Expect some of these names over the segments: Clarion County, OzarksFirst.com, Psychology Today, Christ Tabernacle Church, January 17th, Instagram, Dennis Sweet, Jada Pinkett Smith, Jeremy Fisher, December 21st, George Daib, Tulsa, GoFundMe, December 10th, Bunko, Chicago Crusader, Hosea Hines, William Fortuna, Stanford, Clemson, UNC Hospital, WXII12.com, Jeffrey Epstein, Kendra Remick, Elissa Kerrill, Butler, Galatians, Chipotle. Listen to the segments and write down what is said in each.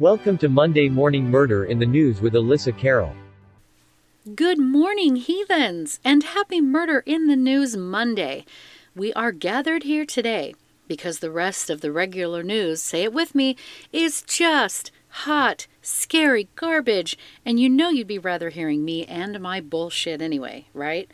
Welcome to Monday Morning Murder in the News with Elissa Kerrill. Good morning, heathens, and happy Murder in the News Monday. We are gathered here today because the rest of the regular news, say it with me, is just hot, scary garbage, and you know you'd be rather hearing me and my bullshit anyway, right?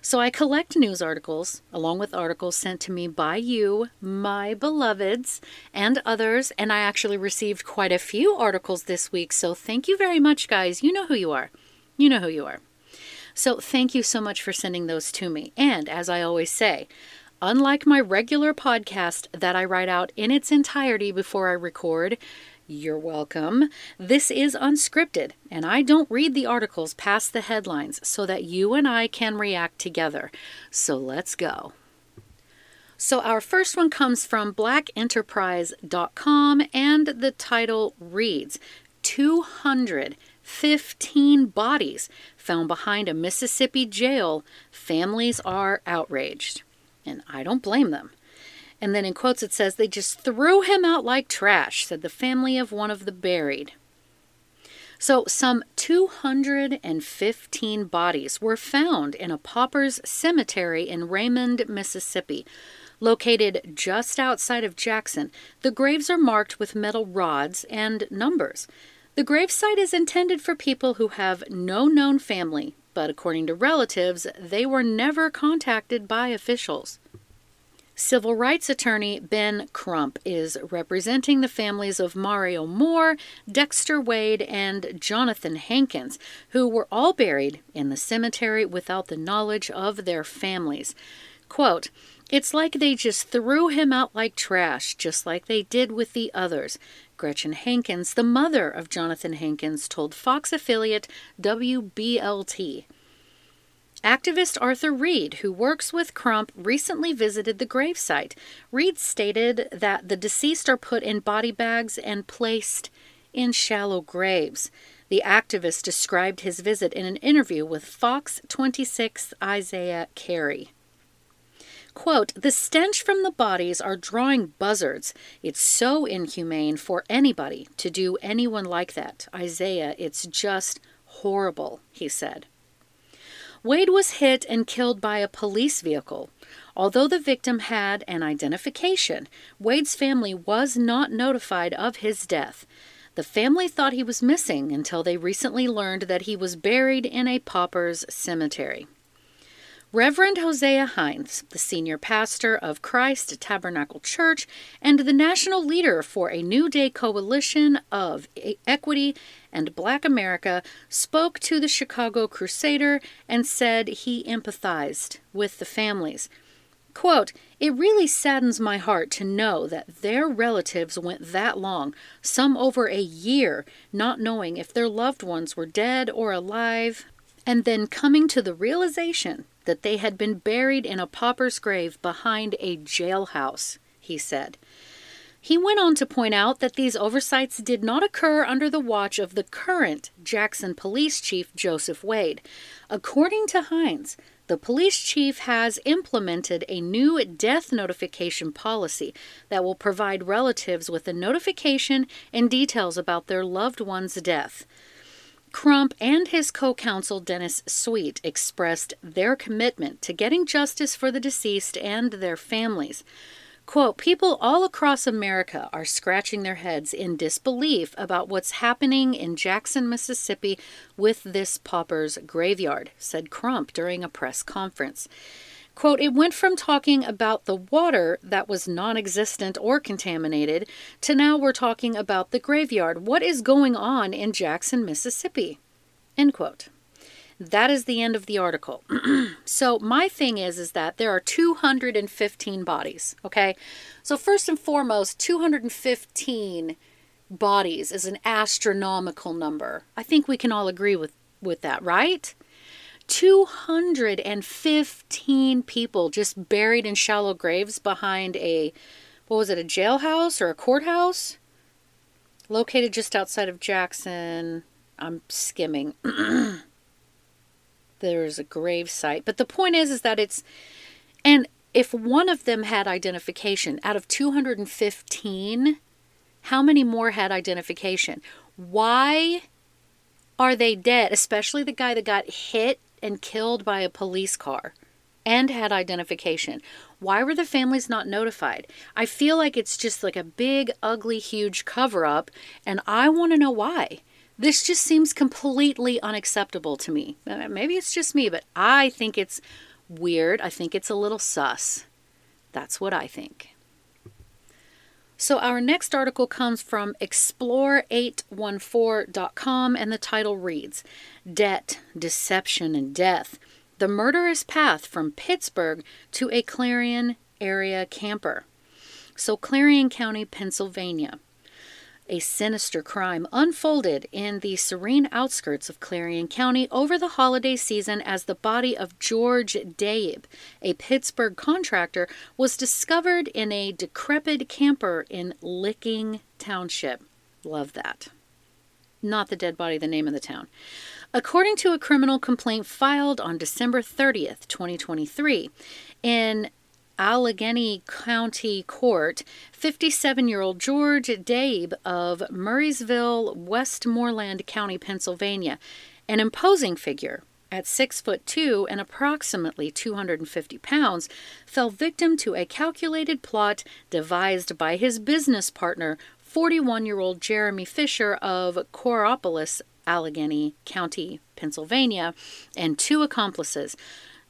So I collect news articles, along with articles sent to me by you, my beloveds, and others, and I actually received quite a few articles this week, so thank you very much, guys. You know who you are. You know who you are. So thank you so much for sending those to me. And as I always say, unlike my regular podcast that I write out in its entirety before I record, you're welcome. This is unscripted, and I don't read the articles past the headlines so that you and I can react together. So let's go. So our first one comes from BlackEnterprise.com, and the title reads, 215 bodies found behind a Mississippi jail. Families are outraged. And I don't blame them. And then in quotes it says, they just threw him out like trash, said the family of one of the buried. So some 215 bodies were found in a pauper's cemetery in Raymond, Mississippi. Located just outside of Jackson, the graves are marked with metal rods and numbers. The gravesite is intended for people who have no known family, but according to relatives, they were never contacted by officials. Civil rights attorney Ben Crump is representing the families of Mario Moore, Dexter Wade, and Jonathan Hankins, who were all buried in the cemetery without the knowledge of their families. Quote, "It's like they just threw him out like trash, just like they did with the others," Gretchen Hankins, the mother of Jonathan Hankins, told Fox affiliate WBLT. Activist Arthur Reed, who works with Crump, recently visited the gravesite. Reed stated that the deceased are put in body bags and placed in shallow graves. The activist described his visit in an interview with Fox 26's Isaiah Carey. Quote, "The stench from the bodies are drawing buzzards. It's so inhumane for anybody to do anyone like that. Isaiah, it's just horrible," he said. Wade was hit and killed by a police vehicle. Although the victim had an identification, Wade's family was not notified of his death. The family thought he was missing until they recently learned that he was buried in a pauper's cemetery. Reverend Hosea Hines, the senior pastor of Christ Tabernacle Church and the national leader for a New Day Coalition of Equity and Black America, spoke to the Chicago Crusader and said he empathized with the families. Quote, "It really saddens my heart to know that their relatives went that long, some over a year, not knowing if their loved ones were dead or alive, and then coming to the realization that they had been buried in a pauper's grave behind a jailhouse," he said. He went on to point out that these oversights did not occur under the watch of the current Jackson Police Chief Joseph Wade. According to Hines, the police chief has implemented a new death notification policy that will provide relatives with a notification and details about their loved one's death. Crump and his co-counsel Dennis Sweet expressed their commitment to getting justice for the deceased and their families. Quote, "People all across America are scratching their heads in disbelief about what's happening in Jackson, Mississippi with this pauper's graveyard," said Crump during a press conference. Quote, "It went from talking about the water that was non-existent or contaminated to now we're talking about the graveyard. What is going on in Jackson, Mississippi?" End quote. That is the end of the article. So my thing is that there are 215 bodies, okay? So first and foremost, 215 bodies is an astronomical number. I think we can all agree with that, right? 215 people just buried in shallow graves behind a jailhouse or a courthouse? Located just outside of Jackson. I'm skimming. There's a grave site. But the point is that it's, and if one of them had identification, out of 215, How many more had identification? Why are they dead? Especially the guy that got hit and killed by a police car and had identification. Why were the families not notified? I feel like it's just like a big, ugly, huge cover-up, and I want to know why. This just seems completely unacceptable to me. Maybe it's just me, but I think it's weird. I think it's a little sus. That's what I think. So our next article comes from explore814.com, and the title reads, Debt, Deception, and Death. The Murderous Path from Pittsburgh to a Clarion Area Camper. So Clarion County, Pennsylvania. A sinister crime unfolded in the serene outskirts of Clarion County over the holiday season as the body of George Daib, a Pittsburgh contractor, was discovered in a decrepit camper in Licking Township. Love that. Not the dead body, the name of the town. According to a criminal complaint filed on December 30th, 2023, in Allegheny County Court, 57-year-old George Daib of Murraysville, Westmoreland County, Pennsylvania, an imposing figure at 6'2" and approximately 250 pounds, fell victim to a calculated plot devised by his business partner, 41-year-old Jeremy Fisher of Coraopolis, Allegheny County, Pennsylvania, and two accomplices,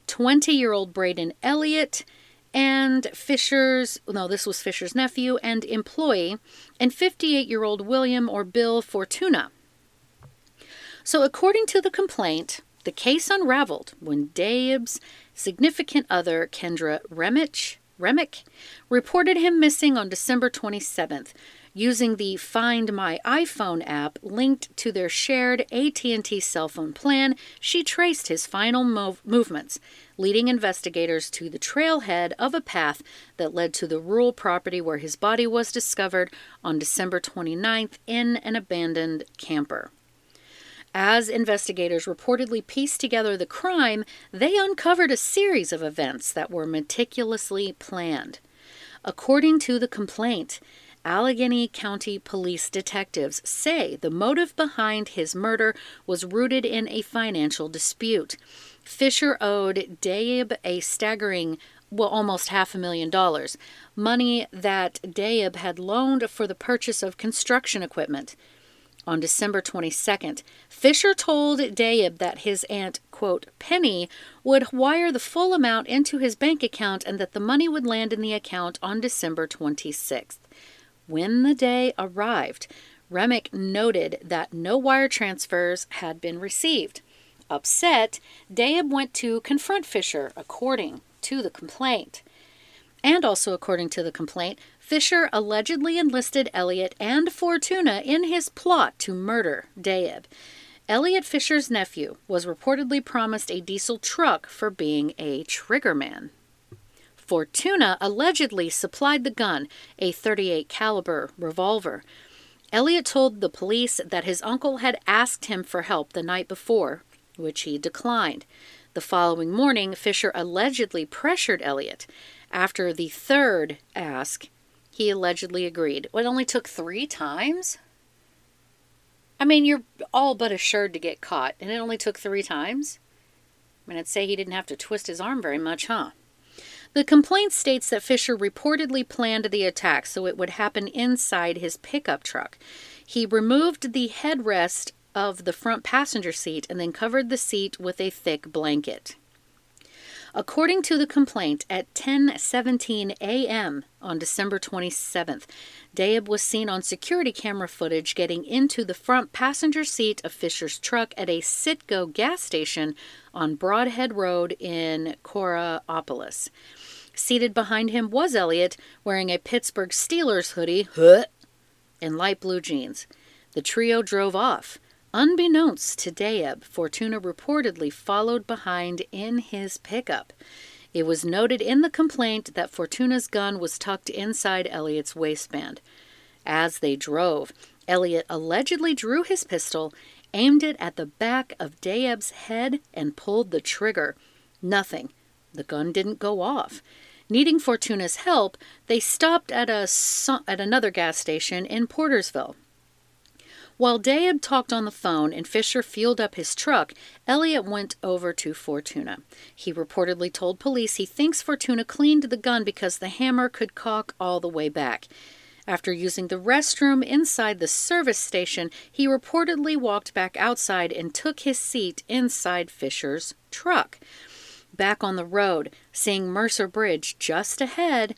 20-year-old Braden Elliott and Fisher's nephew and employee, and 58-year-old William or Bill Fortuna. So according to the complaint, the case unraveled when Daib's significant other, Kendra Remick, reported him missing on December 27th. Using the Find My iPhone app linked to their shared AT&T cell phone plan, she traced his final movements, leading investigators to the trailhead of a path that led to the rural property where his body was discovered on December 29th in an abandoned camper. As investigators reportedly pieced together the crime, they uncovered a series of events that were meticulously planned. According to the complaint, Allegheny County police detectives say the motive behind his murder was rooted in a financial dispute. Fisher owed Daib a staggering, almost $500,000, money that Daib had loaned for the purchase of construction equipment. On December 22nd, Fisher told Daib that his aunt, quote, Penny, would wire the full amount into his bank account and that the money would land in the account on December 26th. When the day arrived, Remick noted that no wire transfers had been received. Upset, Daib went to confront Fisher, according to the complaint. And also according to the complaint, Fisher allegedly enlisted Elliott and Fortuna in his plot to murder Daib. Elliott, Fisher's nephew, was reportedly promised a diesel truck for being a triggerman. Fortuna allegedly supplied the gun, a .38 caliber revolver. Elliott told the police that his uncle had asked him for help the night before, which he declined. The following morning, Fisher allegedly pressured Elliott. After the third ask, he allegedly agreed. It only took 3 times? I mean, you're all but assured to get caught, and it only took 3 times? I mean, I'd say he didn't have to twist his arm very much, huh? The complaint states that Fisher reportedly planned the attack so it would happen inside his pickup truck. He removed the headrest of the front passenger seat and then covered the seat with a thick blanket. According to the complaint, at 10:17 a.m. on December 27th, Daib was seen on security camera footage getting into the front passenger seat of Fisher's truck at a Citgo gas station on Broadhead Road in Coraopolis. Seated behind him was Elliott, wearing a Pittsburgh Steelers hoodie and light blue jeans. The trio drove off. Unbeknownst to Daib, Fortuna reportedly followed behind in his pickup. It was noted in the complaint that Fortuna's gun was tucked inside Elliott's waistband. As they drove, Elliott allegedly drew his pistol, aimed it at the back of Daib's head, and pulled the trigger. Nothing. The gun didn't go off. Needing Fortuna's help, they stopped at another gas station in Portersville. While Daib talked on the phone and Fisher fueled up his truck, Elliott went over to Fortuna. He reportedly told police he thinks Fortuna cleaned the gun because the hammer could cock all the way back. After using the restroom inside the service station, he reportedly walked back outside and took his seat inside Fisher's truck. Back on the road, seeing Mercer Bridge just ahead,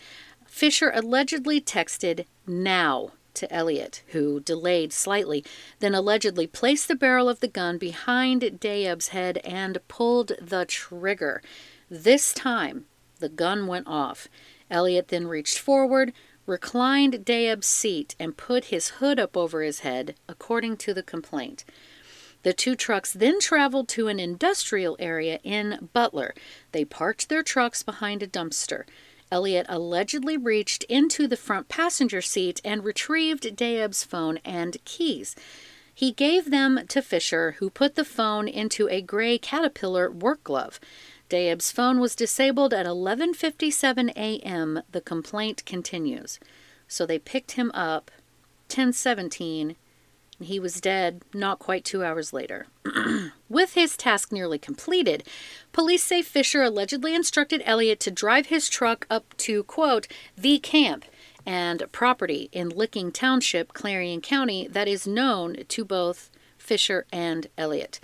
Fisher allegedly texted "now" to Elliott, who delayed slightly, then allegedly placed the barrel of the gun behind Daib's head and pulled the trigger. This time, the gun went off. Elliott then reached forward, reclined Daib's seat, and put his hood up over his head, according to the complaint. The two trucks then traveled to an industrial area in Butler. They parked their trucks behind a dumpster. Elliott allegedly reached into the front passenger seat and retrieved Daib's phone and keys. He gave them to Fisher, who put the phone into a gray Caterpillar work glove. Daib's phone was disabled at 11:57 a.m. The complaint continues. So they picked him up 10:17. He was dead not quite 2 hours later. With his task nearly completed, police say Fisher allegedly instructed Elliott to drive his truck up to, quote, the camp and property in Licking Township, Clarion County, that is known to both Fisher and Elliott.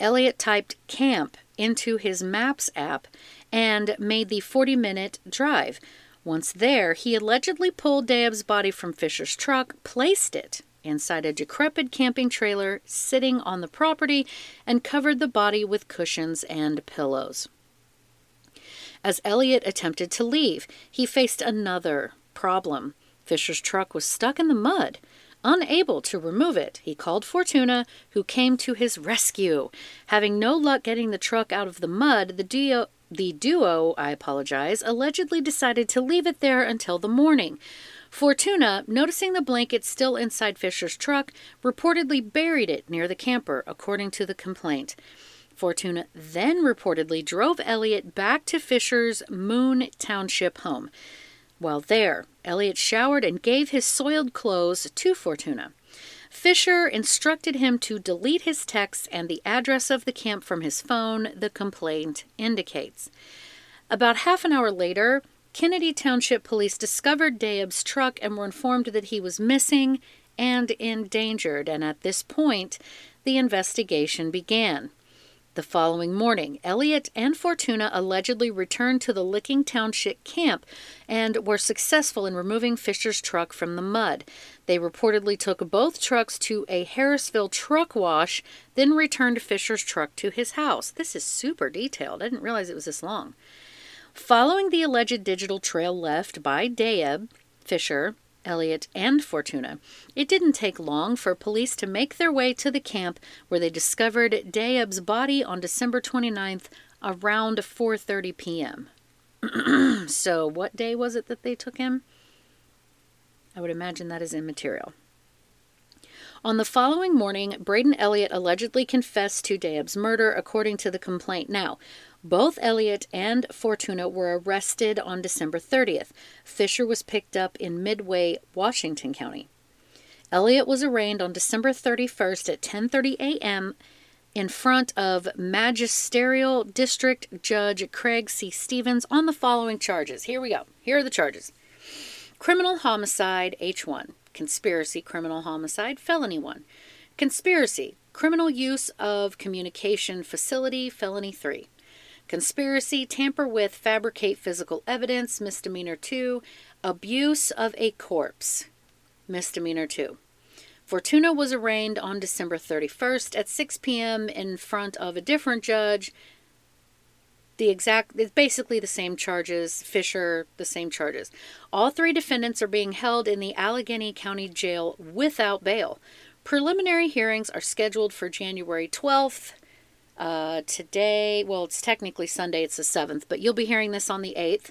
Elliott typed camp into his Maps app and made the 40-minute drive. Once there, he allegedly pulled Daib's body from Fisher's truck, placed it inside a decrepit camping trailer sitting on the property, and covered the body with cushions and pillows. As Elliott attempted to leave, he faced another problem. Fisher's truck was stuck in the mud. Unable to remove it, he called Fortuna, who came to his rescue. Having no luck getting the truck out of the mud, the duo allegedly decided to leave it there until the morning. Fortuna, noticing the blanket still inside Fisher's truck, reportedly buried it near the camper, according to the complaint. Fortuna then reportedly drove Elliott back to Fisher's Moon Township home. While there, Elliott showered and gave his soiled clothes to Fortuna. Fisher instructed him to delete his texts and the address of the camp from his phone, the complaint indicates. About half an hour later, Kennedy Township Police discovered Daib's truck and were informed that he was missing and endangered, and at this point, the investigation began. The following morning, Elliott and Fortuna allegedly returned to the Licking Township camp and were successful in removing Fisher's truck from the mud. They reportedly took both trucks to a Harrisville truck wash, then returned Fisher's truck to his house. This is super detailed. I didn't realize it was this long. Following the alleged digital trail left by Daib, Fisher, Elliott, and Fortuna, it didn't take long for police to make their way to the camp where they discovered Daib's body on December 29th around 4:30 p.m. So what day was it that they took him? I would imagine that is immaterial. On the following morning, Braden Elliott allegedly confessed to Daib's murder, according to the complaint. Now, both Elliott and Fortuna were arrested on December 30th. Fisher was picked up in Midway, Washington County. Elliott was arraigned on December 31st at 10:30 a.m. in front of Magisterial District Judge Craig C. Stevens on the following charges. Here we go. Here are the charges. Criminal homicide, H1. Conspiracy, criminal homicide, felony 1. Conspiracy, criminal use of communication facility, felony 3. Conspiracy, tamper with, fabricate physical evidence, misdemeanor 2. Abuse of a corpse, misdemeanor 2. Fortuna was arraigned on December 31st at 6 p.m. in front of a different judge. It's basically the same charges. Fisher, the same charges. All three defendants are being held in the Allegheny County Jail without bail. Preliminary hearings are scheduled for January 12th. Today, well, it's technically Sunday, it's the 7th, but you'll be hearing this on the 8th,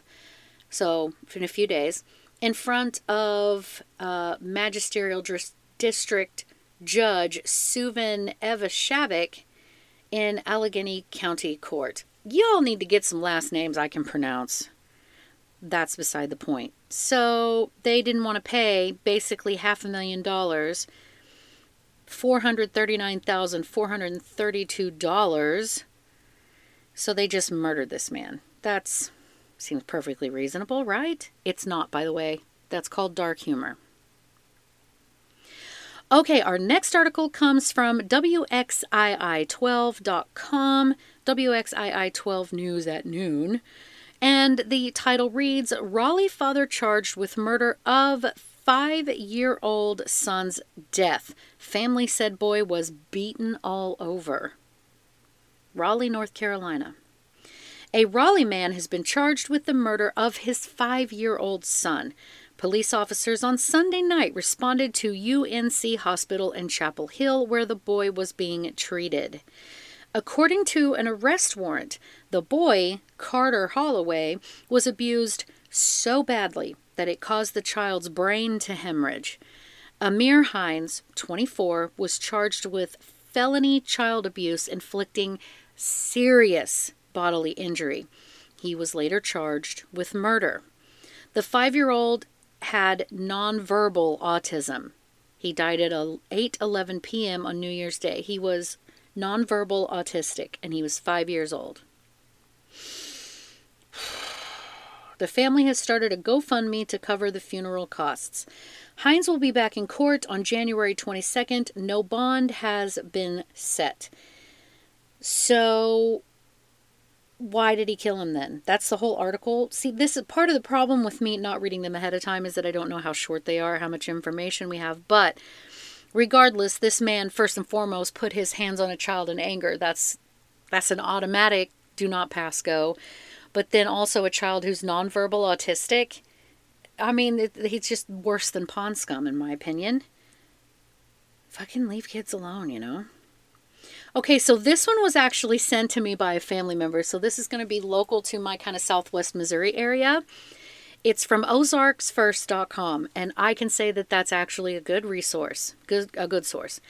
so in a few days, in front of Magisterial District Judge Suvan Evashavik in Allegheny County Court. Y'all need to get some last names I can pronounce. that's beside the point. So they didn't want to pay basically $500,000, $439,432. So they just murdered this man. That seems perfectly reasonable, right? It's not, by the way. That's called dark humor. Okay, our next article comes from WXII12.com, WXII12 News at Noon. And the title reads, Raleigh father charged with murder of five-year-old son's death. Family said boy was beaten all over. Raleigh, North Carolina. A Raleigh man has been charged with the murder of his five-year-old son. Police officers on Sunday night responded to UNC Hospital in Chapel Hill, where the boy was being treated. According to an arrest warrant, the boy, Carter Holloway, was abused so badly that it caused the child's brain to hemorrhage. Amir Hines, 24, was charged with felony child abuse inflicting serious bodily injury. He was later charged with murder. The five-year-old had nonverbal autism. He died at 8:11 p.m. on New Year's Day. He was nonverbal autistic, and he was 5 years old. The family has started a GoFundMe to cover the funeral costs. Hines will be back in court on January 22nd. No bond has been set. So why did he kill him then? That's the whole article. See, this is part of the problem with me not reading them ahead of time, is that I don't know how short they are, how much information we have. But regardless, this man, first and foremost, put his hands on a child in anger. That's an automatic do not pass go. But then also a child who's nonverbal autistic. I mean, he's just worse than pond scum, in my opinion. Fucking leave kids alone, you know? Okay, so this one was actually sent to me by a family member. So this is going to be local to my kind of southwest Missouri area. It's from ozarksfirst.com, and I can say that that's actually a good resource, a good source.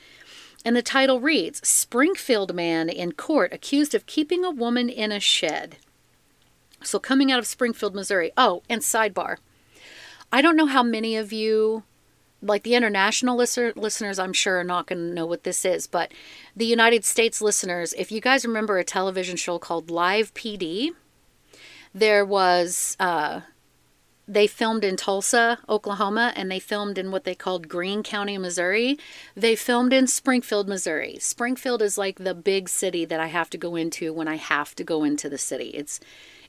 And the title reads, Springfield man in court accused of keeping a woman in a shed. So coming out of Springfield, Missouri. Oh, and sidebar. I don't know how many of you, like the international listeners, I'm sure are not going to know what this is, but the United States listeners, if you guys remember a television show called Live PD, there was, they filmed in Tulsa, Oklahoma, and they filmed in what they called Greene County, Missouri. They filmed in Springfield, Missouri. Springfield is like the big city that I have to go into when I have to go into the city.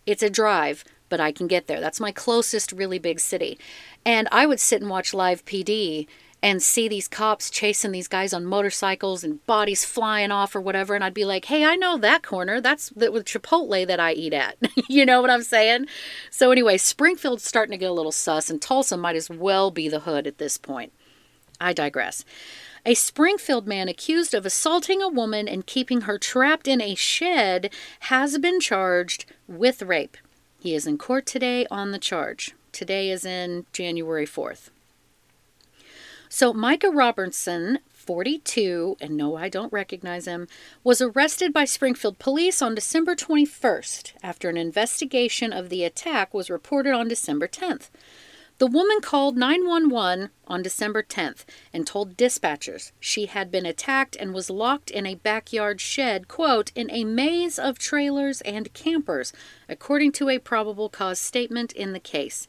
It's a drive, but I can get there. That's my closest really big city. And I would sit and watch Live PD and see these cops chasing these guys on motorcycles and bodies flying off or whatever. And I'd be like, hey, I know that corner. That's the Chipotle that I eat at. You know what I'm saying? So anyway, Springfield's starting to get a little sus, and Tulsa might as well be the hood at this point. I digress. A Springfield man accused of assaulting a woman and keeping her trapped in a shed has been charged with rape. He is in court today on the charge. Today is in January 4th. So Micah Robertson, 42, and no, I don't recognize him, was arrested by Springfield police on December 21st after an investigation of the attack was reported on December 10th. The woman called 911 on December 10th and told dispatchers she had been attacked and was locked in a backyard shed, quote, in a maze of trailers and campers, according to a probable cause statement in the case.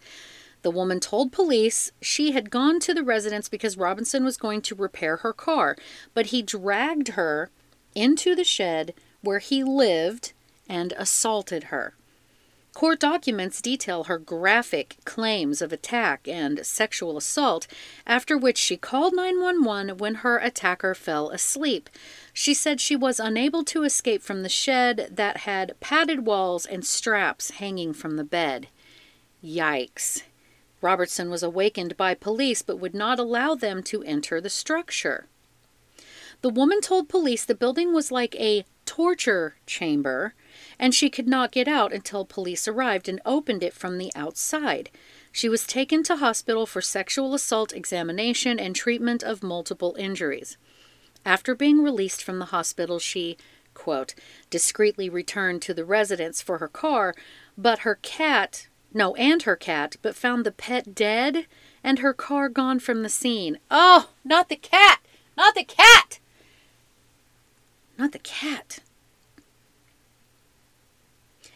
The woman told police she had gone to the residence because Robinson was going to repair her car, but he dragged her into the shed where he lived and assaulted her. Court documents detail her graphic claims of attack and sexual assault, after which she called 911 when her attacker fell asleep. She said she was unable to escape from the shed that had padded walls and straps hanging from the bed. Yikes. Robertson was awakened by police but would not allow them to enter the structure. The woman told police the building was like a torture chamber, and she could not get out until police arrived and opened it from the outside. She was taken to hospital for sexual assault examination and treatment of multiple injuries. After being released from the hospital, she, quote, discreetly returned to the residence for her car, but her cat, No, and her cat, but found the pet dead and her car gone from the scene. Oh, not the cat! Not the cat! Not the cat.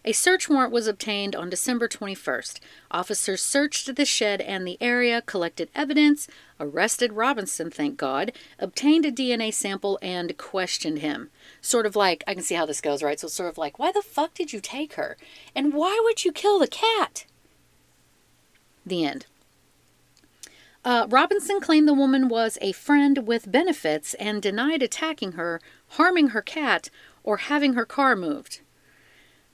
A search warrant was obtained on December 21st. Officers searched the shed and the area, collected evidence, arrested Robinson, thank God, obtained a DNA sample, and questioned him. Sort of like, I can see how this goes, right? So it's sort of like, why the fuck did you take her? And why would you kill the cat? The end. Robinson claimed the woman was a friend with benefits and denied attacking her, harming her cat, or having her car moved.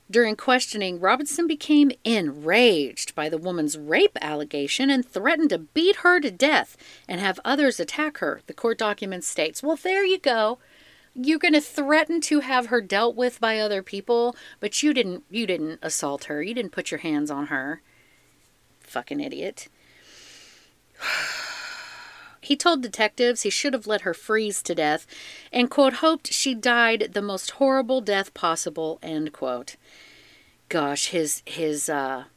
During questioning, Robinson became enraged by the woman's rape allegation and threatened to beat her to death and have others attack her, the court document states. Well, there you go. You're going to threaten to have her dealt with by other people, but you didn't assault her. You didn't put your hands on her. Fucking idiot. He told detectives he should have let her freeze to death and, quote, hoped she died the most horrible death possible, end quote. Gosh, him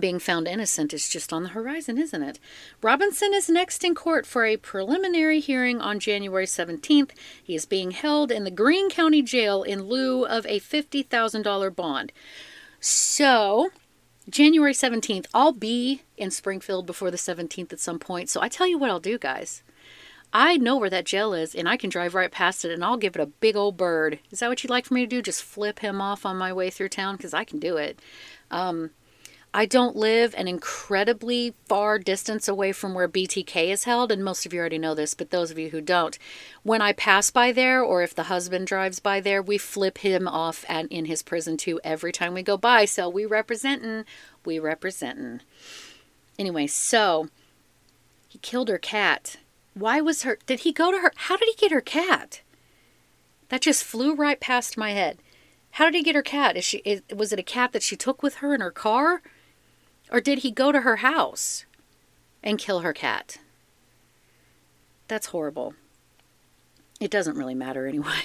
being found innocent is just on the horizon, isn't it? Robinson is next in court for a preliminary hearing on January 17th. He is being held in the Greene County Jail in lieu of a $50,000 bond. So January 17th, I'll be in Springfield before the 17th at some point. So I tell you what I'll do, guys. I know where that jail is, and I can drive right past it, and I'll give it a big old bird. Is that what you'd like for me to do? Just flip him off on my way through town? Because I can do it. I don't live an incredibly far distance away from where BTK is held, and most of you already know this, but those of you who don't, when I pass by there, or if the husband drives by there, we flip him off and in his prison too every time we go by, so we representin'. Anyway, so, he killed her cat. Why was her, did he go to her, how did he get her cat? That just flew right past my head. How did he get her cat? Was it a cat that she took with her in her car? Or did he go to her house and kill her cat? That's horrible. It doesn't really matter anyway.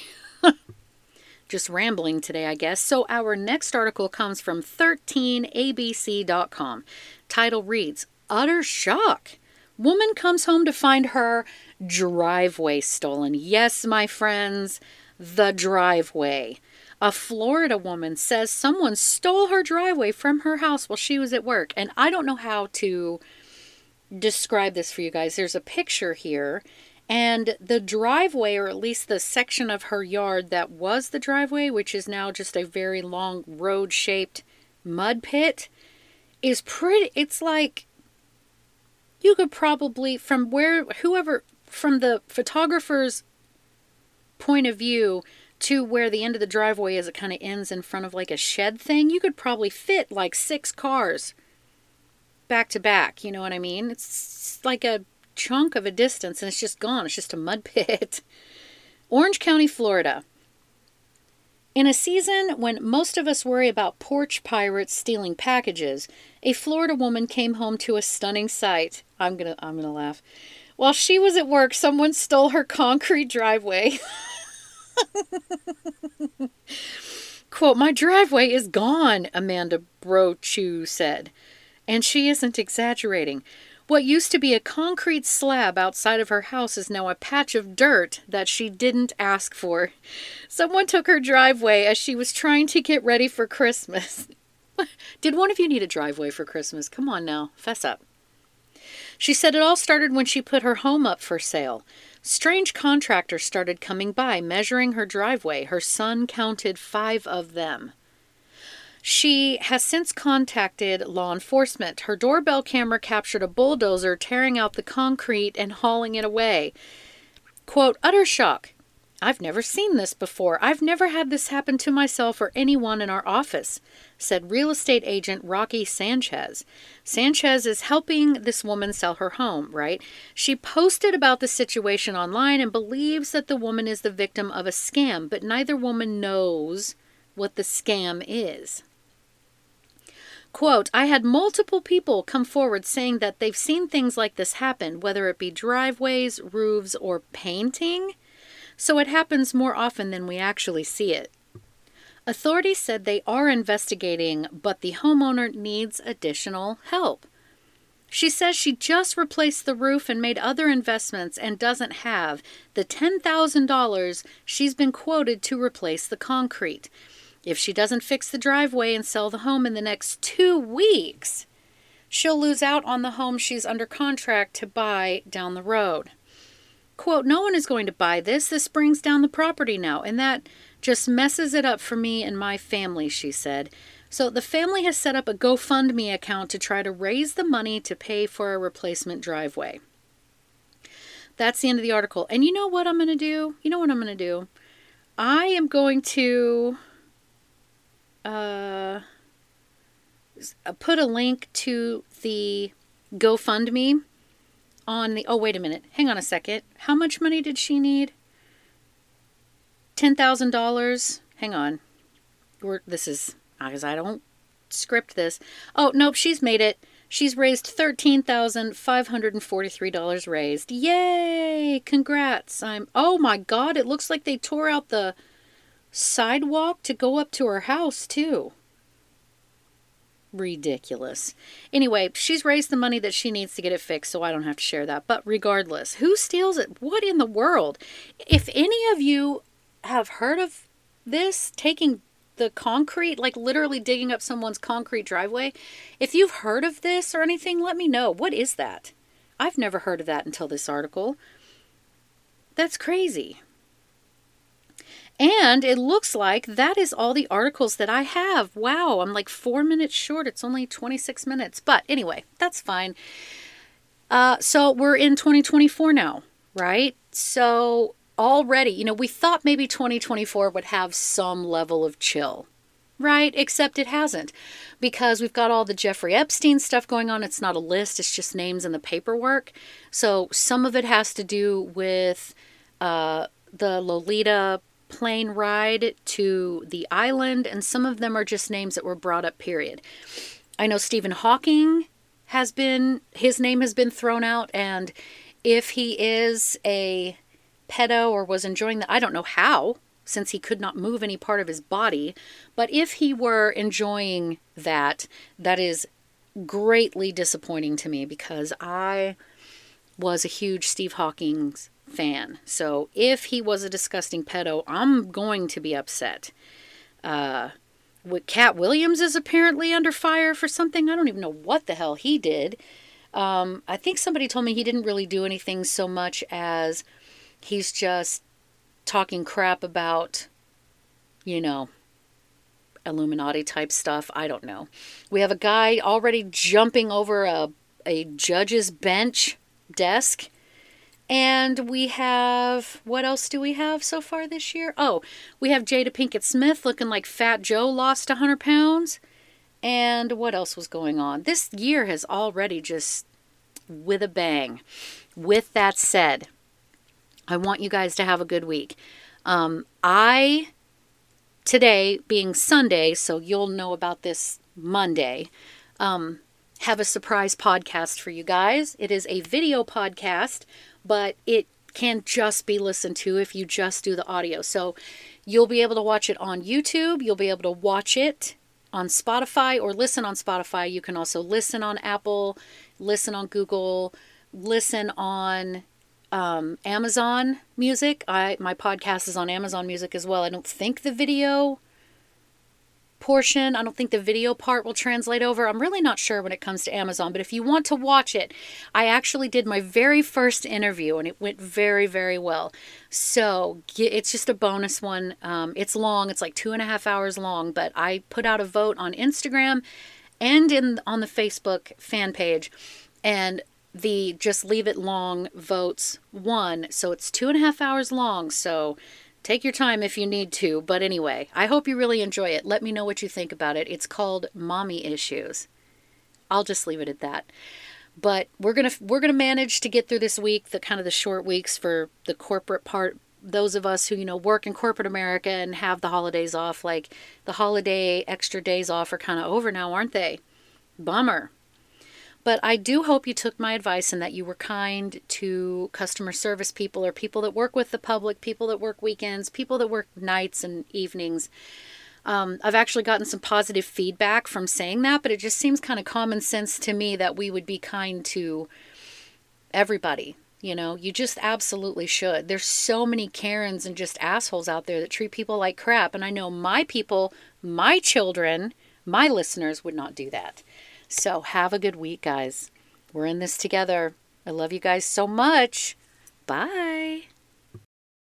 Just rambling today, I guess. So our next article comes from 13abc.com. Title reads, Utter Shock. Woman comes home to find her driveway stolen. Yes, my friends, the driveway. A Florida woman says someone stole her driveway from her house while she was at work. And I don't know how to describe this for you guys. There's a picture here. And the driveway, or at least the section of her yard that was the driveway, which is now just a very long road-shaped mud pit, is pretty... It's like you could probably, from where... Whoever... From the photographer's point of view... to where the end of the driveway is, it kind of ends in front of like a shed thing. You could probably fit like 6 cars back to back. You know what I mean? It's like a chunk of a distance and it's just gone. It's just a mud pit. Orange County, Florida. In a season when most of us worry about porch pirates stealing packages, a Florida woman came home to a stunning sight. I'm gonna laugh. While she was at work, someone stole her concrete driveway. Quote, my driveway is gone, Amanda Brochu said, and she isn't exaggerating. What used to be a concrete slab outside of her house is now a patch of dirt that she didn't ask for. Someone took her driveway as she was trying to get ready for Christmas. Did one of you need a driveway for Christmas? Come on now, fess up. She said it all started when she put her home up for sale. Strange contractors started coming by, measuring her driveway. Her son counted 5 of them. She has since contacted law enforcement. Her doorbell camera captured a bulldozer tearing out the concrete and hauling it away. Quote, utter shock. I've never seen this before. I've never had this happen to myself or anyone in our office, said real estate agent Rocky Sanchez. Sanchez is helping this woman sell her home, right? She posted about the situation online and believes that the woman is the victim of a scam, but neither woman knows what the scam is. Quote, I had multiple people come forward saying that they've seen things like this happen, whether it be driveways, roofs, or painting. So it happens more often than we actually see it. Authorities said they are investigating, but the homeowner needs additional help. She says she just replaced the roof and made other investments and doesn't have the $10,000 she's been quoted to replace the concrete. If she doesn't fix the driveway and sell the home in the next 2 weeks, she'll lose out on the home she's under contract to buy down the road. Quote, no one is going to buy this. This brings down the property now, and that just messes it up for me and my family, she said. So the family has set up a GoFundMe account to try to raise the money to pay for a replacement driveway. That's the end of the article. And you know what I'm going to do? I am going to put a link to the GoFundMe on the... Oh, wait a minute. Hang on a second. How much money did she need? $10,000. Hang on. This is... because I don't script this. Oh, nope, she's made it. She's raised $13,543 raised. Yay! Congrats. Oh my God, it looks like they tore out the sidewalk to go up to her house, too. Ridiculous. Anyway, she's raised the money that she needs to get it fixed, so I don't have to share that. But regardless, who steals it? What in the world? If any of you have heard of this, taking the concrete, like literally digging up someone's concrete driveway. If you've heard of this or anything, let me know. What is that? I've never heard of that until this article. That's crazy. And it looks like that is all the articles that I have. Wow, I'm like 4 minutes short. It's only 26 minutes. But anyway, that's fine. So we're in 2024 now, right? So... already, you know, we thought maybe 2024 would have some level of chill, right? Except it hasn't, because we've got all the Jeffrey Epstein stuff going on. It's not a list, it's just names and the paperwork. So some of it has to do with the Lolita plane ride to the island, and some of them are just names that were brought up, period. I know Stephen Hawking his name has been thrown out, and if he is a pedo or was enjoying I don't know how, since he could not move any part of his body, but if he were enjoying that is greatly disappointing to me, because I was a huge Steve Hawking's fan. So if he was a disgusting pedo, I'm going to be upset. Cat Williams is apparently under fire for something. I don't even know what the hell he did. I think somebody told me he didn't really do anything so much as... he's just talking crap about, you know, Illuminati type stuff. I don't know. We have a guy already jumping over a judge's bench desk. And we have, what else do we have so far this year? Oh, we have Jada Pinkett Smith looking like Fat Joe lost 100 pounds. And what else was going on? This year has already just with a bang. With that said... I want you guys to have a good week. Today being Sunday, so you'll know about this Monday, have a surprise podcast for you guys. It is a video podcast, but it can just be listened to if you just do the audio. So you'll be able to watch it on YouTube. You'll be able to watch it on Spotify or listen on Spotify. You can also listen on Apple, listen on Google, listen on... Amazon Music. My podcast is on Amazon Music as well. I don't think the video part will translate over. I'm really not sure when it comes to Amazon, but if you want to watch it, I actually did my very first interview and it went very, very well. So it's just a bonus one. It's long. It's like 2.5 hours long, but I put out a vote on Instagram and on the Facebook fan page, and the Just Leave It Long votes won. So it's 2.5 hours long. So take your time if you need to. But anyway, I hope you really enjoy it. Let me know what you think about it. It's called Mommy Issues. I'll just leave it at that. But we're gonna manage to get through this week, the short weeks for the corporate part. Those of us who, work in corporate America and have the holidays off, like the holiday extra days off are kind of over now, aren't they? Bummer. But I do hope you took my advice and that you were kind to customer service people, or people that work with the public, people that work weekends, people that work nights and evenings. I've actually gotten some positive feedback from saying that, but it just seems kind of common sense to me that we would be kind to everybody. You know, you just absolutely should. There's so many Karens and just assholes out there that treat people like crap. And I know my people, my children, my listeners would not do that. So have a good week, guys. We're in this together. I love you guys so much. Bye.